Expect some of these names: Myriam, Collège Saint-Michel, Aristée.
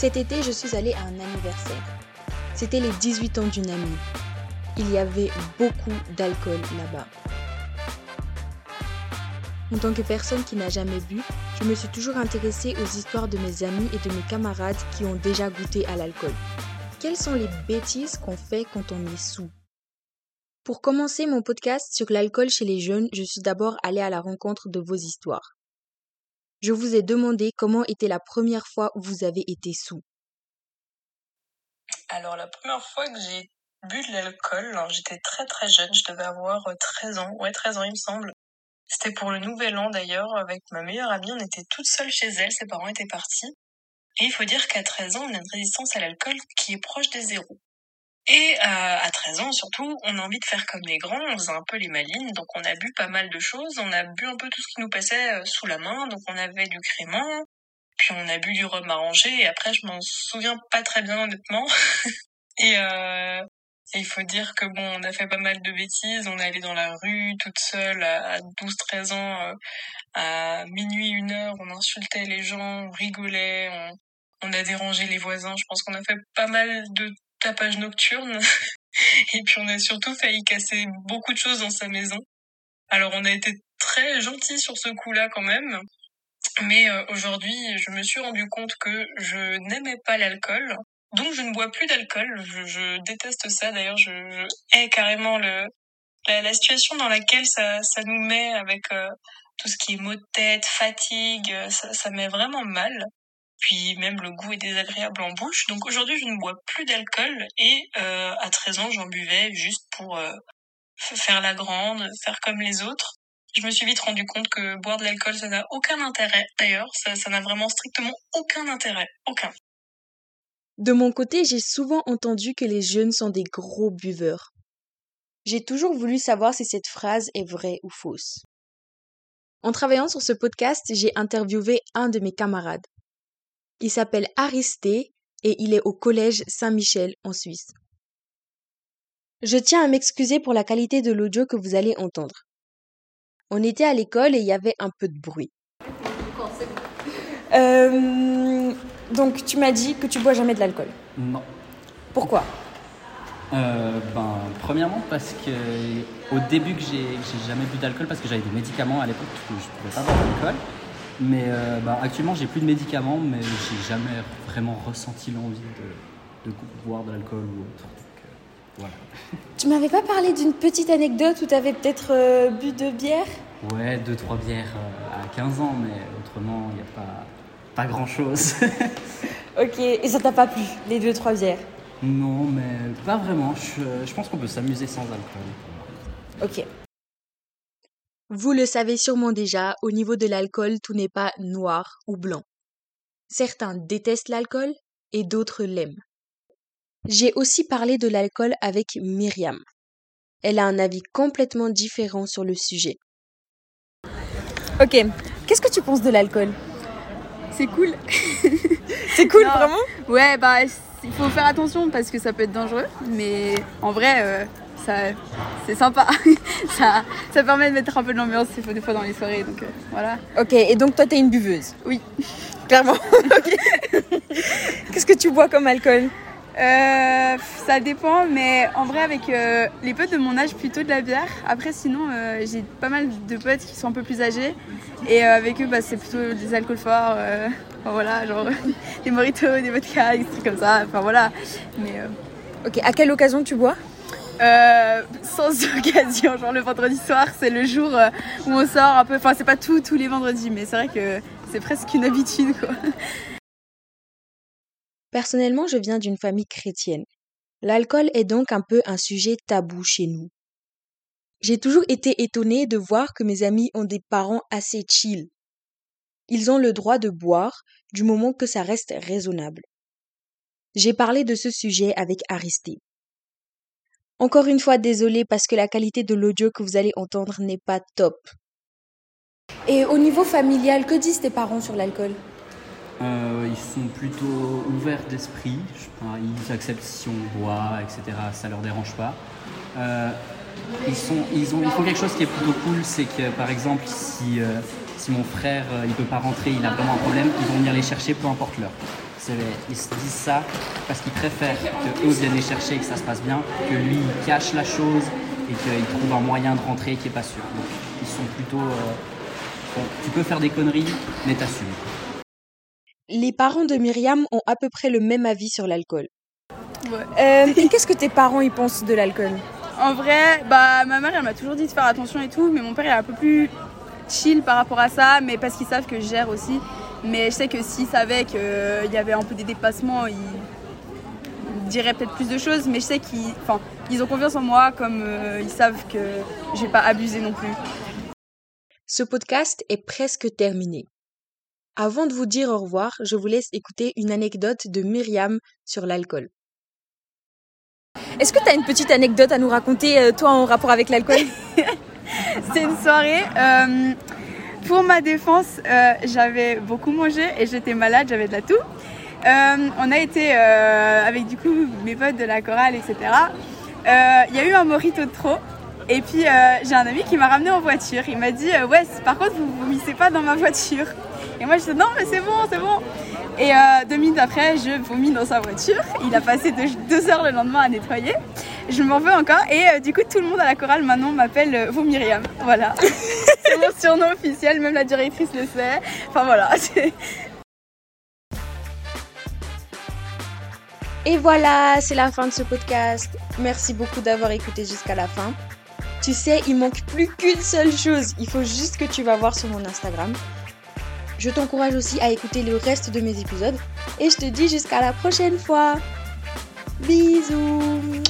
Cet été, je suis allée à un anniversaire. C'était les 18 ans d'une amie. Il y avait beaucoup d'alcool là-bas. En tant que personne qui n'a jamais bu, je me suis toujours intéressée aux histoires de mes amis et de mes camarades qui ont déjà goûté à l'alcool. Quelles sont les bêtises qu'on fait quand on est saoul? Pour commencer mon podcast sur l'alcool chez les jeunes, je suis d'abord allée à la rencontre de vos histoires. Je vous ai demandé comment était la première fois où vous avez été saoul. Alors la première fois que j'ai bu de l'alcool, alors j'étais très jeune, je devais avoir 13 ans il me semble. C'était pour le nouvel an d'ailleurs, avec ma meilleure amie, on était toutes seules chez elle, ses parents étaient partis. Et il faut dire qu'à 13 ans, on a une résistance à l'alcool qui est proche des zéros. Et à 13 ans, surtout, on a envie de faire comme les grands, on faisait un peu les malines, donc on a bu pas mal de choses, on a bu un peu tout ce qui nous passait sous la main, donc on avait du crément, puis on a bu du rhum arrangé, et après je m'en souviens pas très bien honnêtement. Et il faut dire que bon, on a fait pas mal de bêtises, on est allé dans la rue toute seule à 12-13 ans, à minuit, 1h, on insultait les gens, on rigolait, on a dérangé les voisins, je pense qu'on a fait pas mal de tapage nocturne. Et puis on a surtout failli casser beaucoup de choses dans sa maison. Alors on a été très gentils sur ce coup-là quand même, mais aujourd'hui je me suis rendu compte que je n'aimais pas l'alcool. Donc je ne bois plus d'alcool, je déteste ça, d'ailleurs je hais carrément la situation dans laquelle ça nous met avec tout ce qui est maux de tête, fatigue, ça met vraiment mal. Puis même le goût est désagréable en bouche, donc aujourd'hui je ne bois plus d'alcool et à 13 ans j'en buvais juste pour faire la grande, faire comme les autres. Je me suis vite rendu compte que boire de l'alcool ça n'a aucun intérêt, d'ailleurs ça n'a vraiment strictement aucun intérêt, aucun. De mon côté, j'ai souvent entendu que les jeunes sont des gros buveurs. J'ai toujours voulu savoir si cette phrase est vraie ou fausse. En travaillant sur ce podcast, j'ai interviewé un de mes camarades. Il s'appelle Aristée et il est au Collège Saint-Michel en Suisse. Je tiens à m'excuser pour la qualité de l'audio que vous allez entendre. On était à l'école et il y avait un peu de bruit. Donc, tu m'as dit que tu bois jamais de l'alcool. Non. Pourquoi ? Premièrement, parce qu'au début que j'ai jamais bu d'alcool, parce que j'avais des médicaments à l'époque, où je pouvais pas boire d'alcool. Mais actuellement, j'ai plus de médicaments, mais j'ai jamais vraiment ressenti l'envie de boire de l'alcool ou autre. Donc, voilà. Tu m'avais pas parlé d'une petite anecdote où tu avais peut-être bu 2 bières ? Ouais, 2-3 bières à 15 ans, mais autrement, il n'y a pas grand-chose. Ok, et ça t'a pas plu, les 2-3 bières? Non, mais pas vraiment. Je pense qu'on peut s'amuser sans alcool. Ok. Vous le savez sûrement déjà, au niveau de l'alcool, tout n'est pas noir ou blanc. Certains détestent l'alcool et d'autres l'aiment. J'ai aussi parlé de l'alcool avec Myriam. Elle a un avis complètement différent sur le sujet. Ok, qu'est-ce que tu penses de l'alcool ? C'est cool. C'est cool, non, vraiment ? Ouais, il faut faire attention parce que ça peut être dangereux, mais en vrai, c'est sympa. ça permet de mettre un peu de l'ambiance, des fois dans les soirées, donc voilà. Ok, et donc toi, t'es une buveuse ? Oui, clairement. Okay. Qu'est-ce que tu bois comme alcool ? Ça dépend, mais en vrai avec les potes de mon âge, plutôt de la bière. Après sinon j'ai pas mal de potes qui sont un peu plus âgés et avec eux c'est plutôt des alcools forts, voilà, genre des mojitos, des vodkas, des trucs comme ça, enfin voilà. Mais ok, à quelle occasion tu bois ? Sans occasion, genre le vendredi soir, c'est le jour où on sort un peu, enfin c'est pas tous les vendredis, mais c'est vrai que c'est presque une habitude quoi. Personnellement, je viens d'une famille chrétienne. L'alcool est donc un peu un sujet tabou chez nous. J'ai toujours été étonnée de voir que mes amis ont des parents assez chill. Ils ont le droit de boire du moment que ça reste raisonnable. J'ai parlé de ce sujet avec Aristée. Encore une fois, désolée parce que la qualité de l'audio que vous allez entendre n'est pas top. Et au niveau familial, que disent tes parents sur l'alcool ? Ils sont plutôt ouverts d'esprit, ils acceptent si on boit, etc., ça leur dérange pas. Ils font quelque chose qui est plutôt cool, c'est que par exemple, si mon frère il peut pas rentrer, il a vraiment un problème, ils vont venir les chercher, peu importe l'heure. Ils se disent ça parce qu'ils préfèrent qu'eux viennent les chercher et que ça se passe bien, que lui il cache la chose et qu'il trouve un moyen de rentrer qui n'est pas sûr. Donc ils sont plutôt... bon, tu peux faire des conneries, mais t'assumes. Les parents de Myriam ont à peu près le même avis sur l'alcool. Ouais. Qu'est-ce que tes parents y pensent de l'alcool ? En vrai, bah, ma mère elle m'a toujours dit de faire attention et tout, mais mon père est un peu plus chill par rapport à ça, mais parce qu'ils savent que je gère aussi. Mais je sais que s'ils savaient qu'il y avait un peu des dépassements, ils diraient peut-être plus de choses, mais je sais qu'ils ont confiance en moi, comme ils savent que je vais pas abuser non plus. Ce podcast est presque terminé. Avant de vous dire au revoir, je vous laisse écouter une anecdote de Myriam sur l'alcool. Est-ce que tu as une petite anecdote à nous raconter, toi, en rapport avec l'alcool ? C'est une soirée. Pour ma défense, j'avais beaucoup mangé et j'étais malade, j'avais de la toux. On a été avec du coup mes potes de la chorale, etc. Il y a eu un mojito de trop. Et puis j'ai un ami qui m'a ramené en voiture. Il m'a dit ouais, par contre vous ne vomissez pas dans ma voiture. Et moi je dis non mais c'est bon. Et 2 minutes après je vomis dans sa voiture. Il a passé 2 heures le lendemain à nettoyer. Je m'en veux encore et du coup tout le monde à la chorale maintenant m'appelle Myriam. Voilà, c'est mon surnom officiel, même la directrice le sait. Enfin voilà. Et voilà, c'est la fin de ce podcast. Merci beaucoup d'avoir écouté jusqu'à la fin. Tu sais, il manque plus qu'une seule chose. Il faut juste que tu vas voir sur mon Instagram. Je t'encourage aussi à écouter le reste de mes épisodes. Et je te dis jusqu'à la prochaine fois. Bisous.